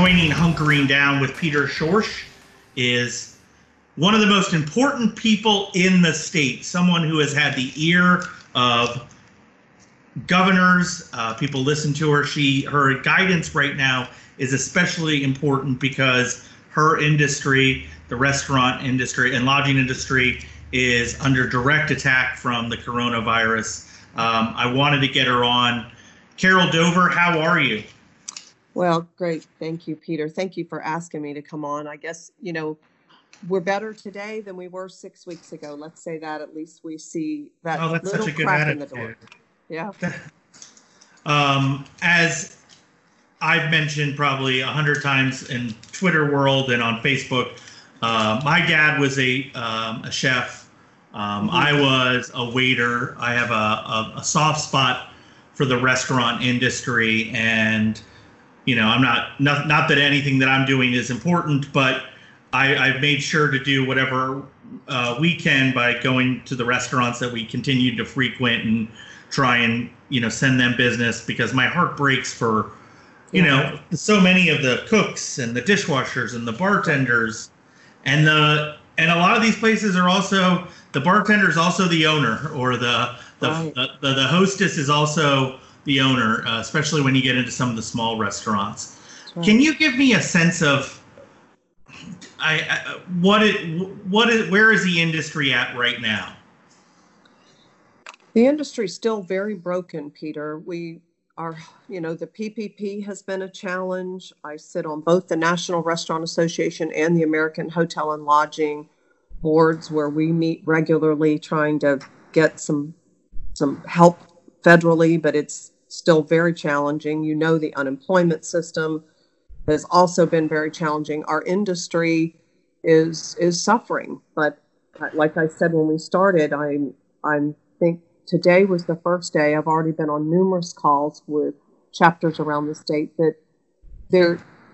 joining Hunkering Down with Peter Schorsch is one of the most important people in the state, someone who has had the ear of governors. People listen to her. Her guidance right now is especially important because her industry, the restaurant industry and lodging industry, is under direct attack from the coronavirus. I wanted to get her on. Carol Dover, how are you? Well, great. Thank you, Peter. Thank you for asking me to come on. I guess, you know, we're better today than we were 6 weeks ago. Let's say that. At least we see that little crack in the door. Yeah. As I've mentioned probably 100 times in Twitter world and on Facebook, my dad was a chef. I was a waiter. I have a soft spot for the restaurant industry, and you know, I'm not that anything that I'm doing is important, but I've made sure to do whatever we can by going to the restaurants that we continue to frequent and try and, you know, send them business, because my heart breaks for, you know, so many of the cooks and the dishwashers and the bartenders, and a lot of these places are also, the bartender is also the owner, or the hostess is also the owner, especially when you get into some of the small restaurants. Right. Can you give me a sense of where is the industry at right now? The industry's still very broken, Peter. We are, you know, the PPP has been a challenge. I sit on both the National Restaurant Association and the American Hotel and Lodging boards, where we meet regularly trying to get some help federally, but it's still very challenging. You know, the unemployment system has also been very challenging. Our industry is suffering, but like I said when we started, I think today was the first day. I've already been on numerous calls with chapters around the state that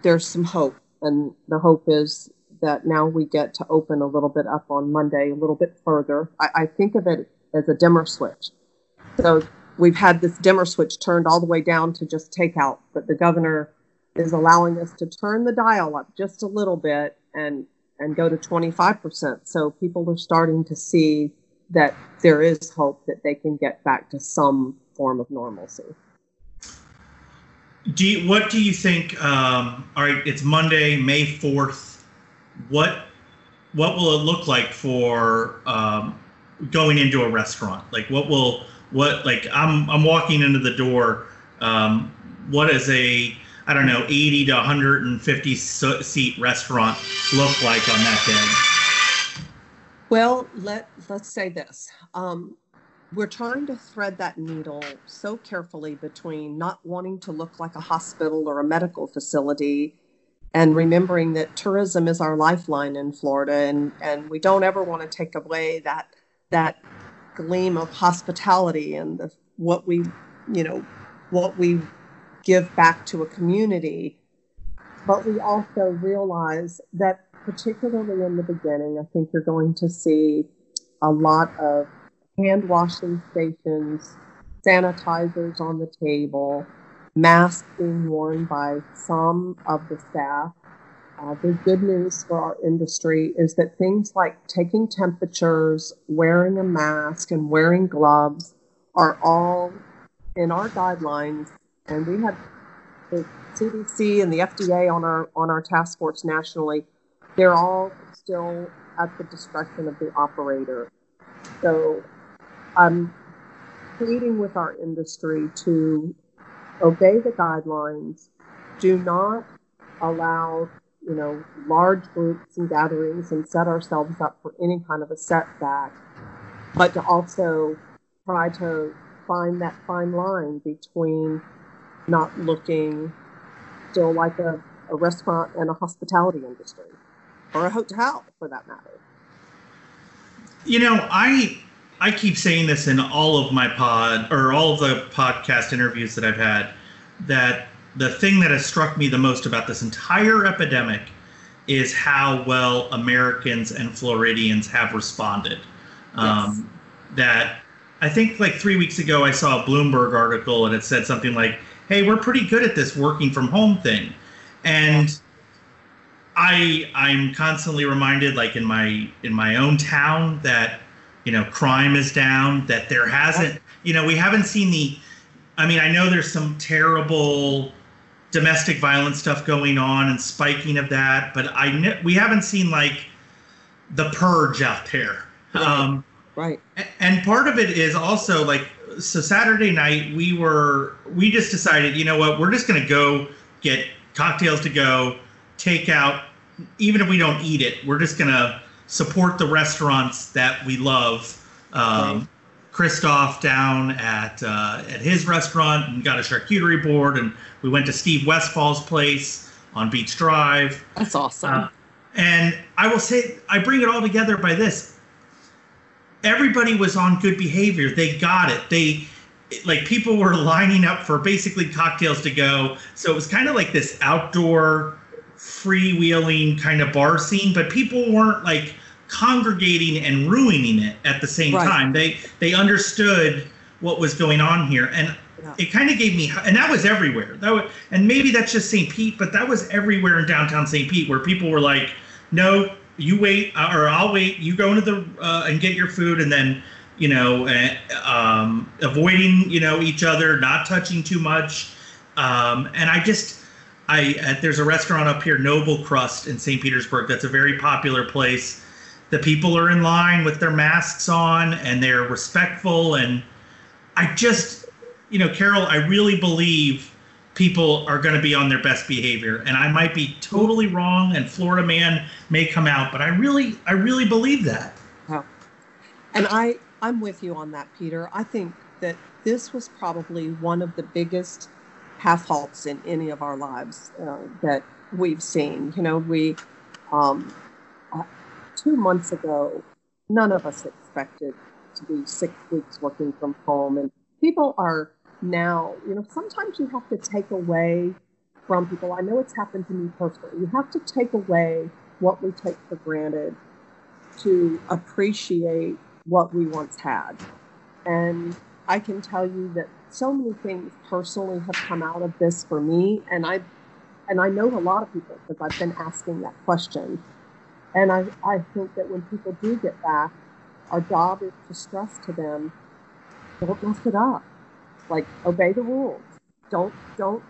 there's some hope. And the hope is that now we get to open a little bit up on Monday, a little bit further. I think of it as a dimmer switch. So we've had this dimmer switch turned all the way down to just takeout, but the governor is allowing us to turn the dial up just a little bit and go to 25%. So people are starting to see that there is hope that they can get back to some form of normalcy. What do you think? All right, it's Monday, May 4th. What will it look like for going into a restaurant? Like I'm walking into the door. What is I don't know, 80 to 150 seat restaurant look like on that day? Well, let's say this. We're trying to thread that needle so carefully between not wanting to look like a hospital or a medical facility and remembering that tourism is our lifeline in Florida, and we don't ever want to take away that gleam of hospitality and what we give back to a community. But we also realize that, particularly in the beginning, I think you're going to see a lot of hand washing stations, sanitizers on the table, masks being worn by some of the staff. The good news for our industry is that things like taking temperatures, wearing a mask, and wearing gloves are all in our guidelines, and we have the CDC and the FDA on our task force nationally. They're all still at the discretion of the operator. So I'm pleading with our industry to obey the guidelines. Do not allow, you know, large groups and gatherings and set ourselves up for any kind of a setback, but to also try to find that fine line between not looking still like a restaurant and a hospitality industry, or a hotel for that matter. You know, I keep saying this in all of the podcast interviews that I've had, that the thing that has struck me the most about this entire epidemic is how well Americans and Floridians have responded. Yes. That I think like 3 weeks ago, I saw a Bloomberg article and it said something like, hey, we're pretty good at this working from home thing. And I'm constantly reminded, like in my own town, that, you know, crime is down, that there hasn't, you know, we haven't seen the, I mean, I know there's some terrible domestic violence stuff going on and spiking of that, but we haven't seen like the purge out there. Right. Right. And part of it is also like, so Saturday night we just decided, you know what, we're just going to go get cocktails to go, take out, even if we don't eat it, we're just going to support the restaurants that we love. Right. Christoph down at his restaurant and got a charcuterie board, and we went to Steve Westfall's place on Beach Drive. That's awesome. And I will say, I bring it all together by this. Everybody was on good behavior. They got it. They, like, people were lining up for basically cocktails to go. So it was kind of like this outdoor freewheeling kind of bar scene, but people weren't like congregating and ruining it at the same right. time. They understood what was going on here. And yeah. it kind of gave me, and that was everywhere. And maybe that's just St. Pete, but that was everywhere in downtown St. Pete, where people were like, no, you wait, or I'll wait. You go into the and get your food, and then, you know, avoiding, you know, each other, not touching too much. And there's a restaurant up here, Noble Crust in St. Petersburg, that's a very popular place. The people are in line with their masks on, and they're respectful. And I just, you know, Carol, I really believe people are going to be on their best behavior. And I might be totally wrong, and Florida Man may come out, but I really believe that. Yeah. And I'm with you on that, Peter. I think that this was probably one of the biggest half-halts in any of our lives that we've seen. You know, we 2 months ago, none of us expected to be 6 weeks working from home. And people are now, you know, sometimes you have to take away from people. I know it's happened to me personally. You have to take away what we take for granted to appreciate what we once had. And I can tell you that so many things personally have come out of this for me. And I know a lot of people, because I've been asking that question. And I think that when people do get back, our job is to stress to them, don't mess it up. Like, obey the rules. Don't, you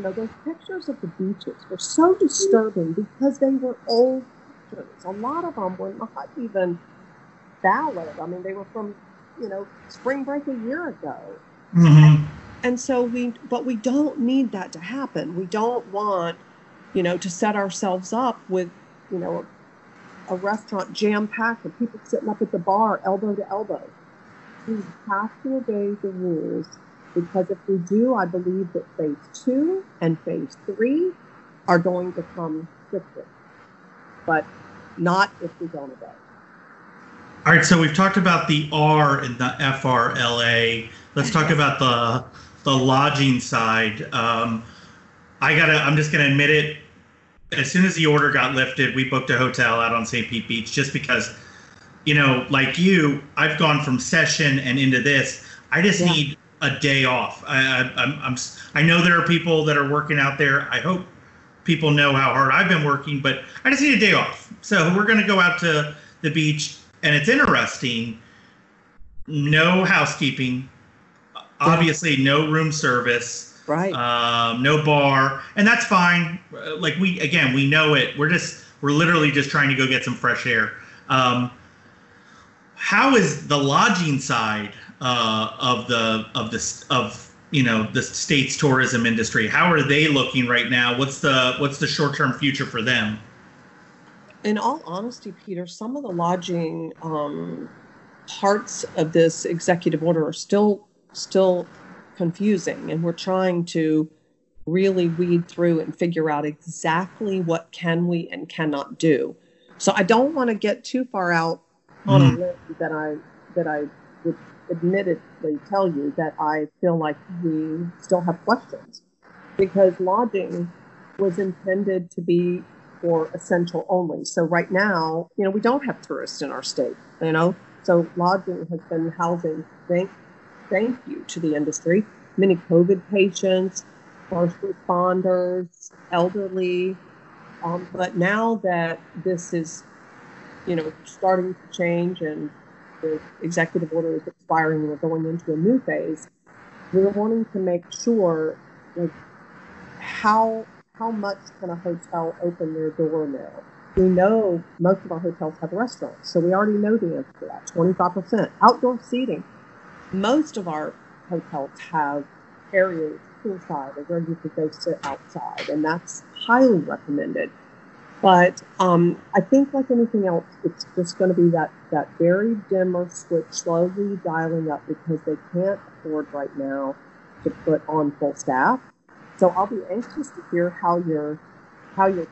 know, those pictures of the beaches were so disturbing because they were old pictures. A lot of them were not even valid. I mean, they were from, you know, spring break a year ago. Mm-hmm. And so we don't need that to happen. We don't want, you know, to set ourselves up with, you know, a restaurant jam-packed and people sitting up at the bar elbow to elbow. We have to obey the rules, because if we do, I believe that phase 2 and phase 3 are going to come stricter, but not if we don't obey. All right, so we've talked about the R and the FRLA. Let's talk about the lodging side. I'm just going to admit it. As soon as the order got lifted, we booked a hotel out on St. Pete Beach, just because, you know, like you, I've gone from session and into this. I just need a day off. I know there are people that are working out there. I hope people know how hard I've been working, but I just need a day off. So we're going to go out to the beach, and it's interesting. No housekeeping, obviously no room service. Right. No bar. And that's fine. Like, we know it. We're literally just trying to go get some fresh air. How is the lodging side of the state's tourism industry? How are they looking right now? What's the short-term future for them? In all honesty, Peter, some of the lodging parts of this executive order are still confusing, and we're trying to really weed through and figure out exactly what can we and cannot do. So I don't want to get too far out on a limb that I would admittedly tell you that I feel like we still have questions, because lodging was intended to be for essential only. So right now, you know, we don't have tourists in our state, you know, so lodging has been housing, thank you to the industry, many COVID patients, first responders, elderly. But now that this is, starting to change and the executive order is expiring and we're going into a new phase, we're wanting to make sure, how much can a hotel open their door now? We know most of our hotels have restaurants, so we already know the answer to that, 25%. Outdoor seating. Most of our hotels have areas poolside or where you could go sit outside, and that's highly recommended. But I think like anything else, it's just going to be that very dimmer switch slowly dialing up because they can't afford right now to put on full staff. So I'll be anxious to hear how your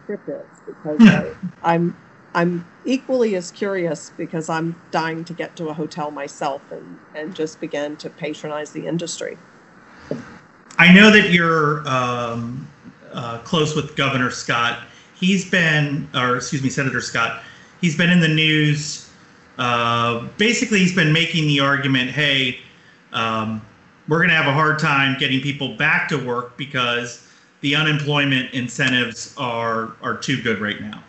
trip is because I'm equally as curious because I'm dying to get to a hotel myself and just begin to patronize the industry. I know that you're close with Governor Scott. Senator Scott. He's been in the news. Basically, he's been making the argument, hey, we're going to have a hard time getting people back to work because the unemployment incentives are too good right now.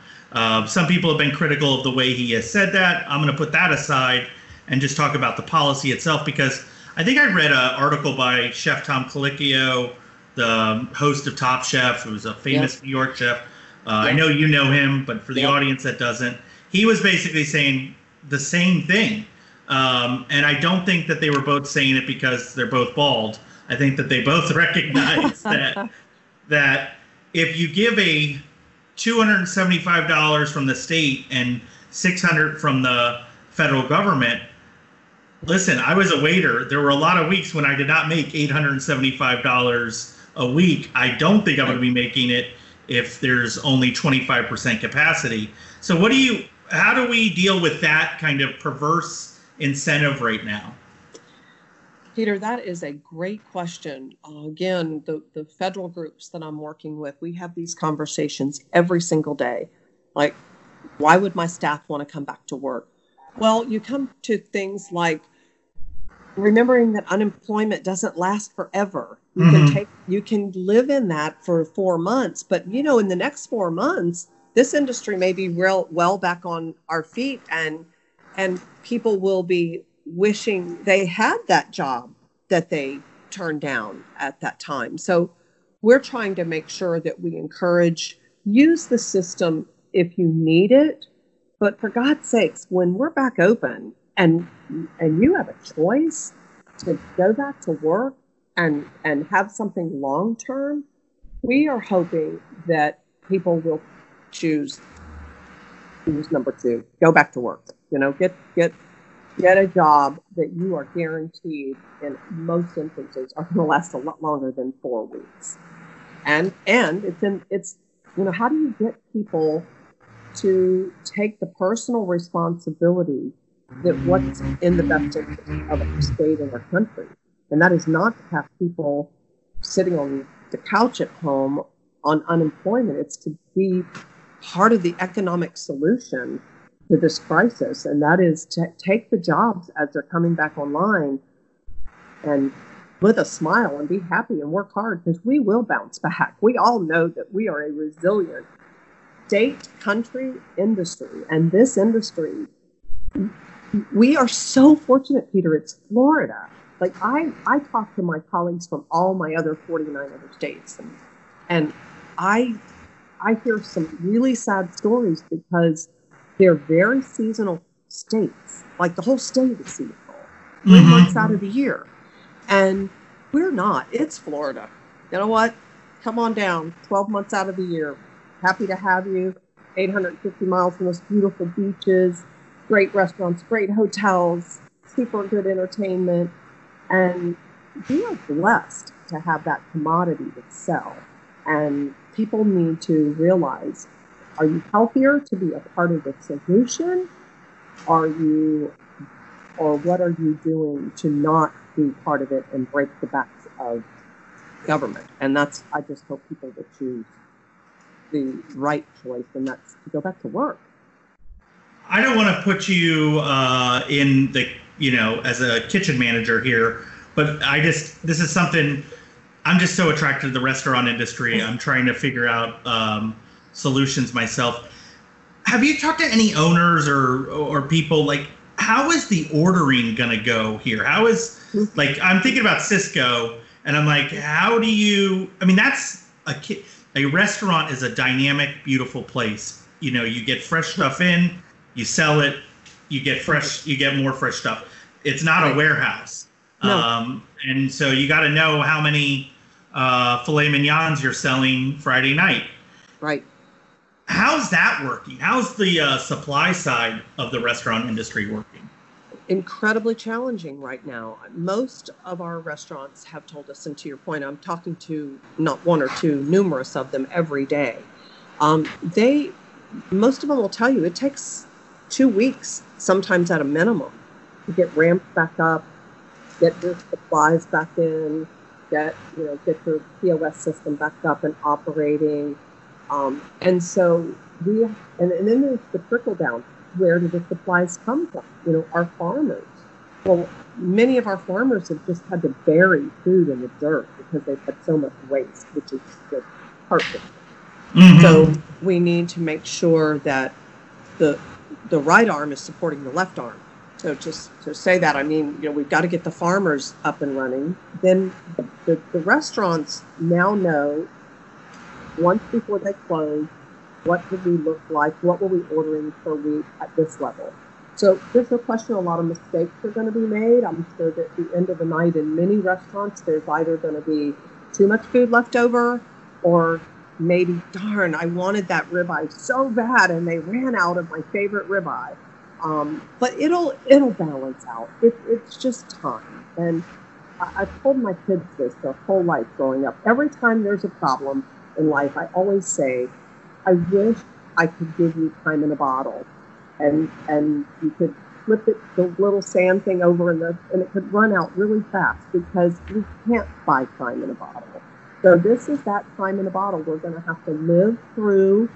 Some people have been critical of the way he has said that. I'm going to put that aside and just talk about the policy itself, because I think I read an article by Chef Tom Colicchio, the host of Top Chef, who's a famous New York chef. I know you know him, but for the audience that doesn't, he was basically saying the same thing. And I don't think that they were both saying it because they're both bald. I think that they both recognize that if you give a $275 from the state and $600 from the federal government, listen, I was a waiter. There were a lot of weeks when I did not make $875 a week. I don't think I'm going to be making it if there's only 25% capacity. So how do we deal with that kind of perverse incentive right now? Peter, that is a great question. Again, the federal groups that I'm working with, we have these conversations every single day. Like, why would my staff want to come back to work? Well, you come to things like remembering that unemployment doesn't last forever. You can live in that for 4 months, but in the next 4 months, this industry may be well back on our feet, and people will be wishing they had that job that they turned down at that time. So we're trying to make sure that we use the system if you need it, but for God's sakes, when we're back open and you have a choice to go back to work and have something long term, we are hoping that people will choose number two, go back to work, get a job that you are guaranteed in most instances are going to last a lot longer than 4 weeks. And it's how do you get people to take the personal responsibility that what's in the best interest of our state and our country? And that is not to have people sitting on the couch at home on unemployment. It's to be part of the economic solution to this crisis, and that is to take the jobs as they're coming back online and with a smile and be happy and work hard, because we will bounce back. We all know that we are a resilient state, country, industry, and this industry, we are so fortunate, Peter. It's Florida. Like, I talk to my colleagues from all my other 49 other states, and I hear some really sad stories because they're very seasonal states. Like, the whole state is seasonal, 3 months out of the year. And we're not. It's Florida. You know what? Come on down, 12 months out of the year. Happy to have you. 850 miles from those beautiful beaches, great restaurants, great hotels, super good entertainment. And we are blessed to have that commodity to sell. And people need to realize, are you healthier to be a part of the solution? What are you doing to not be part of it and break the backs of government? And I just hope people will choose the right choice, and that's to go back to work. I don't want to put you in the, as a kitchen manager here, but this is something I'm just so attracted to the restaurant industry. I'm trying to figure out solutions myself. Have you talked to any owners or people, like, how is the ordering going to go here? How is, like, I'm thinking about Cisco, and I'm like, how do you, I mean, that's a restaurant is a dynamic, beautiful place. You know, you get fresh stuff in, you sell it, you get more fresh stuff. It's not a warehouse. No. And so you got to know how many filet mignons you're selling Friday night. Right. How's that working? How's the supply side of the restaurant industry working? Incredibly challenging right now. Most of our restaurants have told us, and to your point, I'm talking to not one or two, numerous of them every day. Most of them will tell you it takes 2 weeks, sometimes at a minimum, to get ramped back up, get your supplies back in, get your POS system back up and operating. And so we, and then there's the trickle down. Where do the supplies come from? You know, our farmers. Well, many of our farmers have just had to bury food in the dirt because they've had so much waste, which is just perfect. Mm-hmm. So we need to make sure that the right arm is supporting the left arm. So just to say that, I mean, you know, we've got to get the farmers up and running. Then the restaurants now know once before they close, what did we look like? What were we ordering per week at this level? So there's no question a lot of mistakes are going to be made. I'm sure that at the end of the night in many restaurants, there's either going to be too much food left over or maybe, darn, I wanted that ribeye so bad and they ran out of my favorite ribeye. But it'll balance out. It's just time. And I've told my kids this their whole life growing up. Every time there's a problem in life, I always say, I wish I could give you time in a bottle. And you could flip it, the little sand thing over and it could run out really fast because we can't buy time in a bottle. So this is that time in a bottle. We're going to have to live through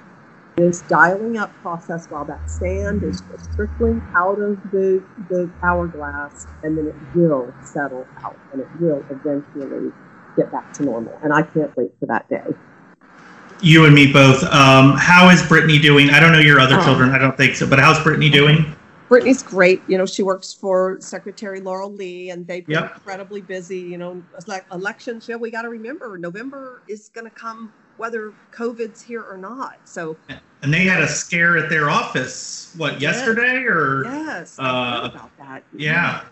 this dialing up process while that sand is trickling out of the hourglass, and then it will settle out and it will eventually get back to normal. And I can't wait for that day. You and me both. How is Brittany doing? I don't know your other children. I don't think so. But how's Brittany doing? Brittany's great. You know, she works for Secretary Laurel Lee, and they've been incredibly busy. You know, it's like elections. Yeah, we got to remember November is going to come whether COVID's here or not. So, and they had a scare at their office, yesterday? Or yes, I heard about that. Yeah.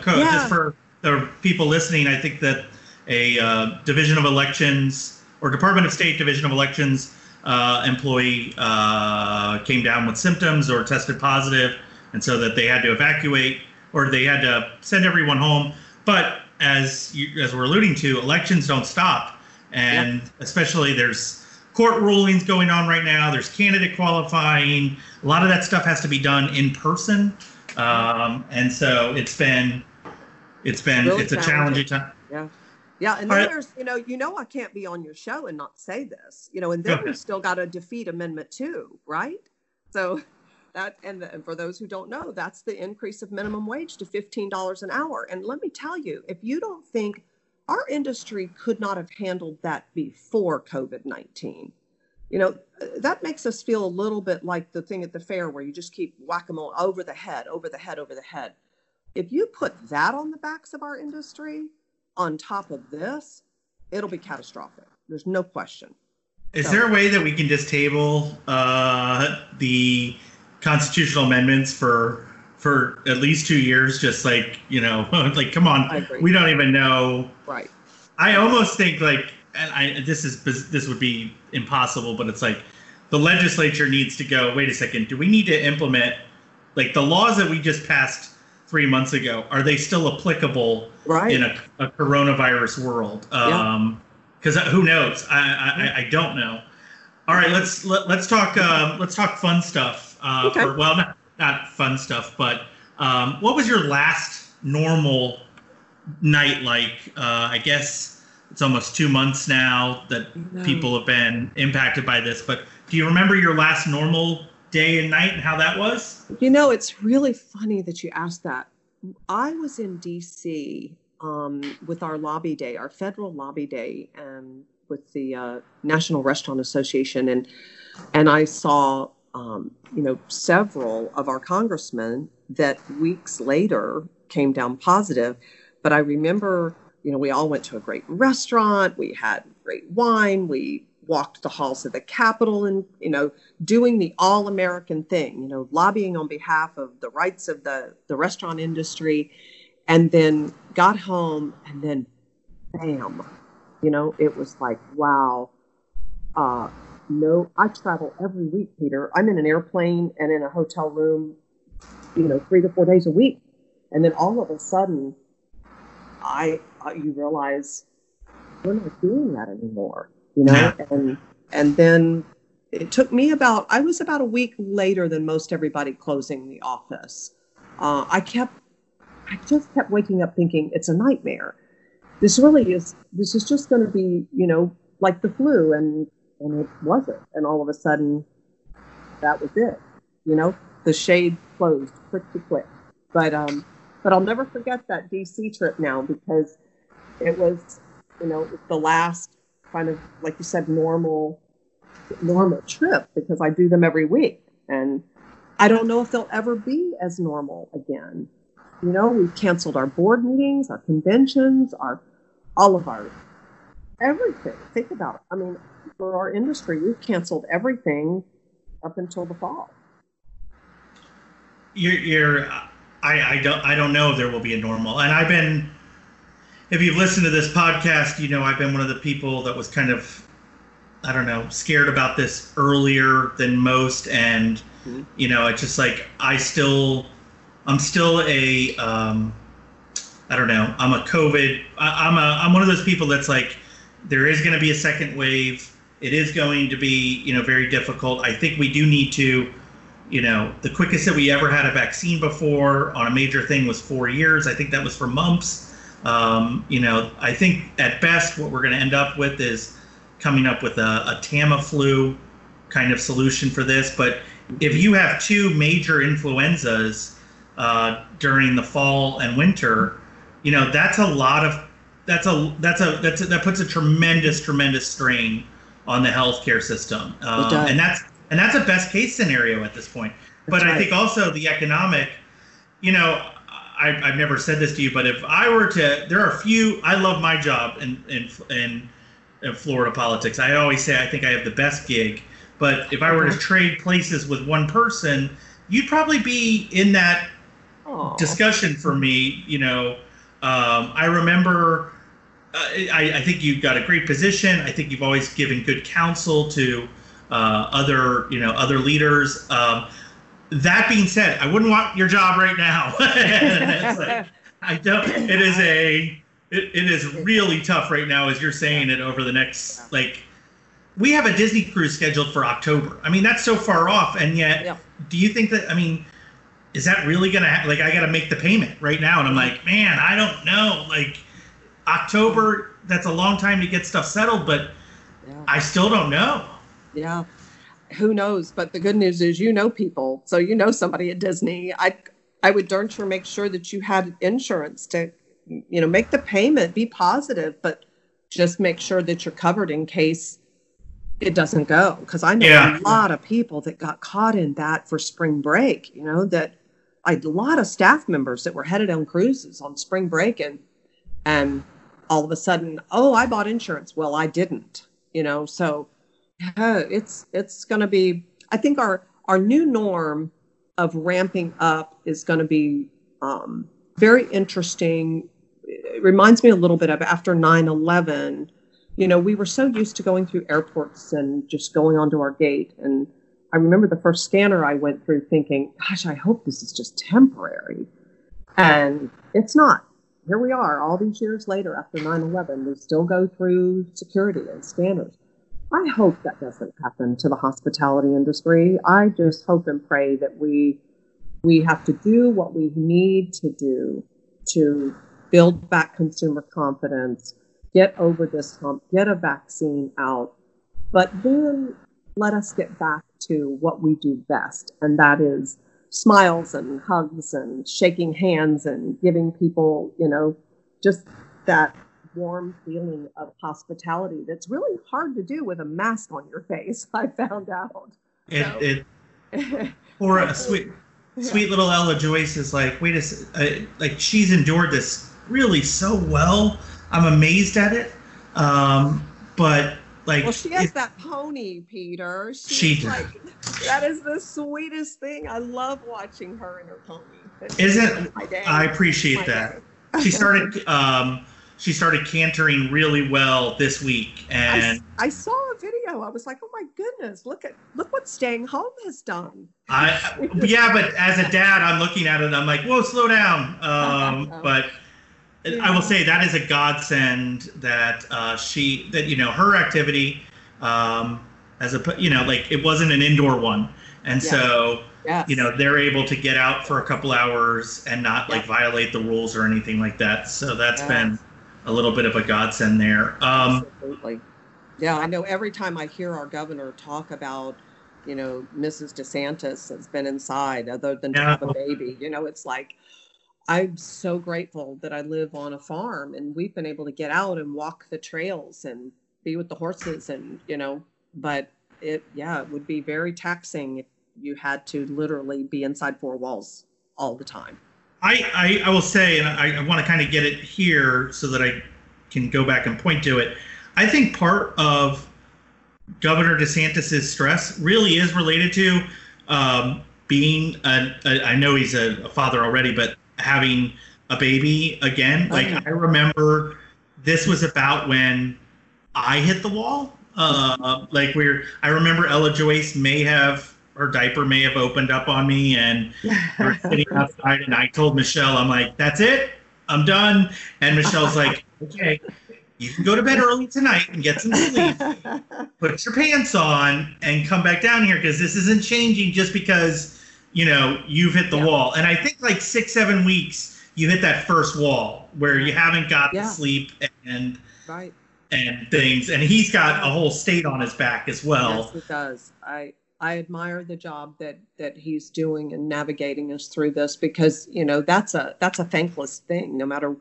Just for the people listening, I think that a Division of Elections or Department of State Division of Elections employee came down with symptoms or tested positive, and so that they had to evacuate or they had to send everyone home. But as we're alluding to, elections don't stop. And especially there's court rulings going on right now. There's candidate qualifying. A lot of that stuff has to be done in person. And so it's a challenging time. Yeah. Yeah. And then there's, you know, I can't be on your show and not say this, and then we've still got to defeat Amendment 2, right? So that, and for those who don't know, that's the increase of minimum wage to $15 an hour. And let me tell you, if you don't think our industry could not have handled that before COVID-19, that makes us feel a little bit like the thing at the fair where you just keep whack-a-mole over the head. If you put that on the backs of our industry, on top of this, it'll be catastrophic. There's no question. Is there a way that we can just table the constitutional amendments for at least 2 years? Just like, like, come on, we don't even know. Right. I almost think this would be impossible, but it's like the legislature needs to go, wait a second, do we need to implement the laws that we just passed 3 months ago? Are they still applicable in a coronavirus world? Because who knows? I don't know. All right, let's talk fun stuff. Not fun stuff, but what was your last normal night like? I guess it's almost 2 months now that people have been impacted by this. But do you remember your last normal day and night and how that was? It's really funny that you asked that. I was in D.C. with our lobby day, our federal lobby day, with the National Restaurant Association, and I saw several of our congressmen that weeks later came down positive. But I remember, we all went to a great restaurant, we had great wine, we walked the halls of the Capitol, and, doing the all-American thing, lobbying on behalf of the rights of the restaurant industry, and then got home, and then bam, it was like, wow. No, I travel every week, Peter. I'm in an airplane and in a hotel room, 3 to 4 days a week. And then all of a sudden, you realize we're not doing that anymore, And then it took me I was about a week later than most everybody closing the office. I just kept waking up thinking it's a nightmare. This is just going to be, like the flu, and it wasn't. And all of a sudden, that was it. The shade closed quick to quick. But I'll never forget that DC trip now, because it was, the last kind of, like you said, normal trip, because I do them every week. And I don't know if they'll ever be as normal again. We've canceled our board meetings, our conventions, all of our everything. Think about it. I mean, for our industry, we've canceled everything up until the fall. I don't know if there will be a normal. And if you've listened to this podcast, I've been one of the people that was kind of, scared about this earlier than most. And, it's just like, I'm one of those people that's like, there is going to be a second wave. It is going to be, very difficult. I think we do need to, the quickest that we ever had a vaccine before on a major thing was 4 years. I think that was for mumps. I think at best what we're going to end up with is coming up with a Tamiflu kind of solution for this. But if you have two major influenzas during the fall and winter, that puts a tremendous strain on the healthcare system. And that's a best case scenario at this point. But I think also the economic, I've never said this to you, but if I were to, I love my job in Florida politics. I always say, I think I have the best gig, but if I were to trade places with one person, you'd probably be in that discussion for me. I remember, I think you've got a great position. I think you've always given good counsel to other leaders. That being said, I wouldn't want your job right now. It's like, it is really tough right now, as you're saying it, over the next, we have a Disney cruise scheduled for October. I mean, that's so far off. And yet, do you think that, is that really going to happen? I got to make the payment right now. And I'm like, man, I don't know. October, that's a long time to get stuff settled, but I still don't know. Yeah. Who knows? But the good news is, people. So, somebody at Disney, I would darn sure make sure that you had insurance to, make the payment, be positive, but just make sure that you're covered in case it doesn't go. Because I know a lot of people that got caught in that for spring break, that I had a lot of staff members that were headed on cruises on spring break and all of a sudden, I bought insurance. Well, I didn't, so it's going to be, I think our new norm of ramping up is going to be very interesting. It reminds me a little bit of after 9/11, we were so used to going through airports and just going onto our gate. And I remember the first scanner I went through thinking, gosh, I hope this is just temporary. And it's not. Here we are all these years later after 9/11, we still go through security and scanners. I hope that doesn't happen to the hospitality industry. I just hope and pray that we have to do what we need to do to build back consumer confidence, get over this hump, get a vaccine out, but then let us get back to what we do best, and that is smiles and hugs and shaking hands and giving people, just that warm feeling of hospitality that's really hard to do with a mask on your face, I found out. Or a sweet little Ella Joyce is like, wait a second, like she's endured this really so well. I'm amazed at it. But like, well, she has that pony, Peter. She like, that is the sweetest thing. I love watching her and her pony. I appreciate that. She started cantering really well this week, and I saw a video. I was like, "Oh my goodness! Look what staying home has done." But as a dad, I'm looking at it and I'm like, "Whoa, slow down!" I will say that is a godsend that her activity, it wasn't an indoor one, and so. Yes. They're able to get out for a couple hours and not violate the rules or anything like that. So that's been a little bit of a godsend there. Absolutely. Yeah, I know every time I hear our governor talk about, Mrs. DeSantis has been inside other than to have a baby, it's like, I'm so grateful that I live on a farm and we've been able to get out and walk the trails and be with the horses and, but it would be very taxing if you had to literally be inside four walls all the time. I will say, and I want to kind of get it here so that I can go back and point to it. I think part of Governor DeSantis's stress really is related to being I know he's a father already, but having a baby again. I remember this was about when I hit the wall. I remember Ella Joyce her diaper may have opened up on me, and we're sitting outside, and I told Michelle, I'm like, that's it, I'm done. And Michelle's like, okay, you can go to bed early tonight and get some sleep, put your pants on, and come back down here, because this isn't changing just because, you've hit the wall. And I think like 6-7 weeks, you hit that first wall where you haven't got the sleep and things. And he's got a whole state on his back as well. Yes, it does. I admire the job that he's doing and navigating us through this, because that's a thankless thing. No matter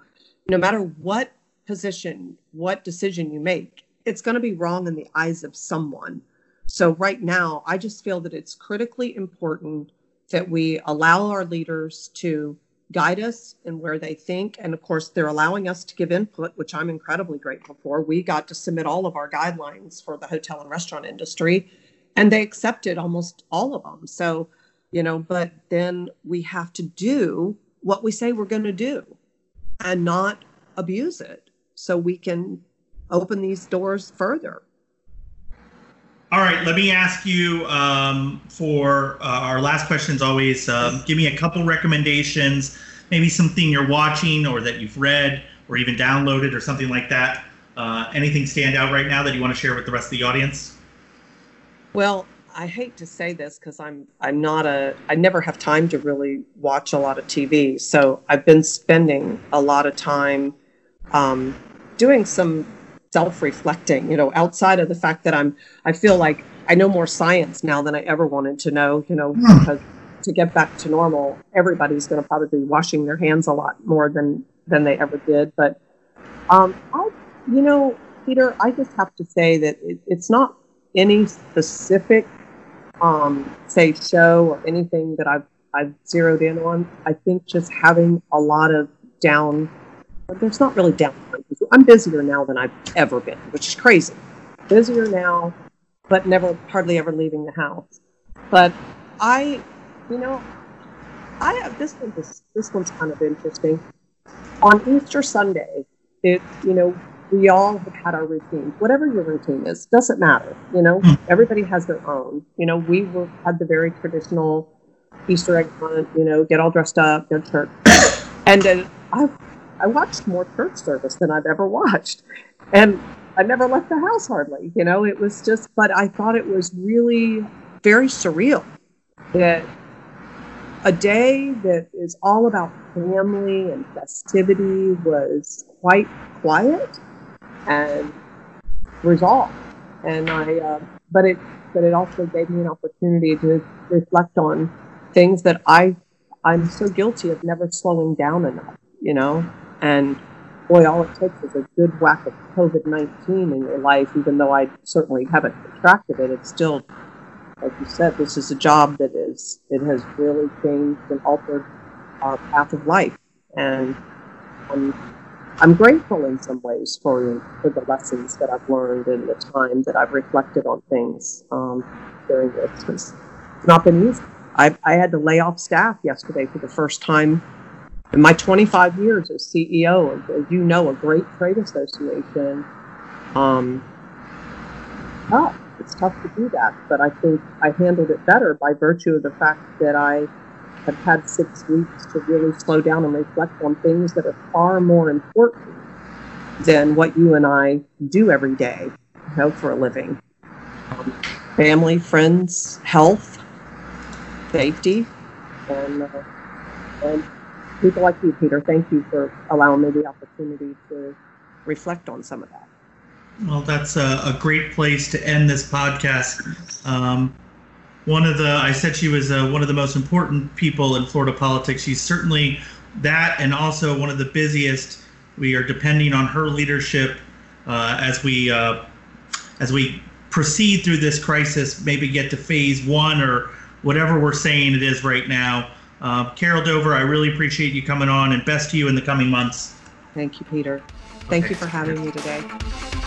what position, what decision you make, it's going to be wrong in the eyes of someone. So right now, I just feel that it's critically important that we allow our leaders to guide us in where they think, and of course, they're allowing us to give input, which I'm incredibly grateful for. We got to submit all of our guidelines for the hotel and restaurant industry. And they accepted almost all of them. So, but then we have to do what we say we're going to do and not abuse it, so we can open these doors further. All right. Let me ask you for our last questions always. Give me a couple recommendations, maybe something you're watching or that you've read or even downloaded or something like that. Anything stand out right now that you want to share with the rest of the audience? Well, I hate to say this because I never have time to really watch a lot of TV. So I've been spending a lot of time doing some self-reflecting, outside of the fact that I feel like I know more science now than I ever wanted to know, because to get back to normal, everybody's going to probably be washing their hands a lot more than they ever did. But, Peter, I just have to say that it's not any specific, show or anything that I've zeroed in on. I think just having a lot of there's not really downtime. I'm busier now than I've ever been, which is crazy. Busier now, but hardly ever leaving the house. But I have this one's kind of interesting. On Easter Sunday, we all have had our routine. Whatever your routine is, doesn't matter. Everybody has their own. We had the very traditional Easter egg hunt. Get all dressed up, go to church. And then I watched more church service than I've ever watched, and I never left the house hardly. It was just. But I thought it was really very surreal that a day that is all about family and festivity was quite quiet and resolve, and but it also gave me an opportunity to reflect on things that I'm so guilty of never slowing down enough, and boy, all it takes is a good whack of COVID-19 in your life, even though I certainly haven't contracted it. It's still, like you said, this is a job that is, it has really changed and altered our path of life. And I'm grateful in some ways for the lessons that I've learned and the time that I've reflected on things during this. It's not been easy. I had to lay off staff yesterday for the first time in my 25 years as CEO of, as you know, a great trade association. It's tough to do that, but I think I handled it better by virtue of the fact that I have had 6 weeks to really slow down and reflect on things that are far more important than what you and I do every day, you know, for a living. Family, friends, health, safety, and people like you, Peter. Thank you for allowing me the opportunity to reflect on some of that. Well, that's a great place to end this podcast. I said she was one of the most important people in Florida politics. She's certainly that, and also one of the busiest. We are depending on her leadership as we proceed through this crisis, maybe get to phase one or whatever we're saying it is right now. Carol Dover, I really appreciate you coming on, and best to you in the coming months. Thank you, Peter. Thank you for having me today.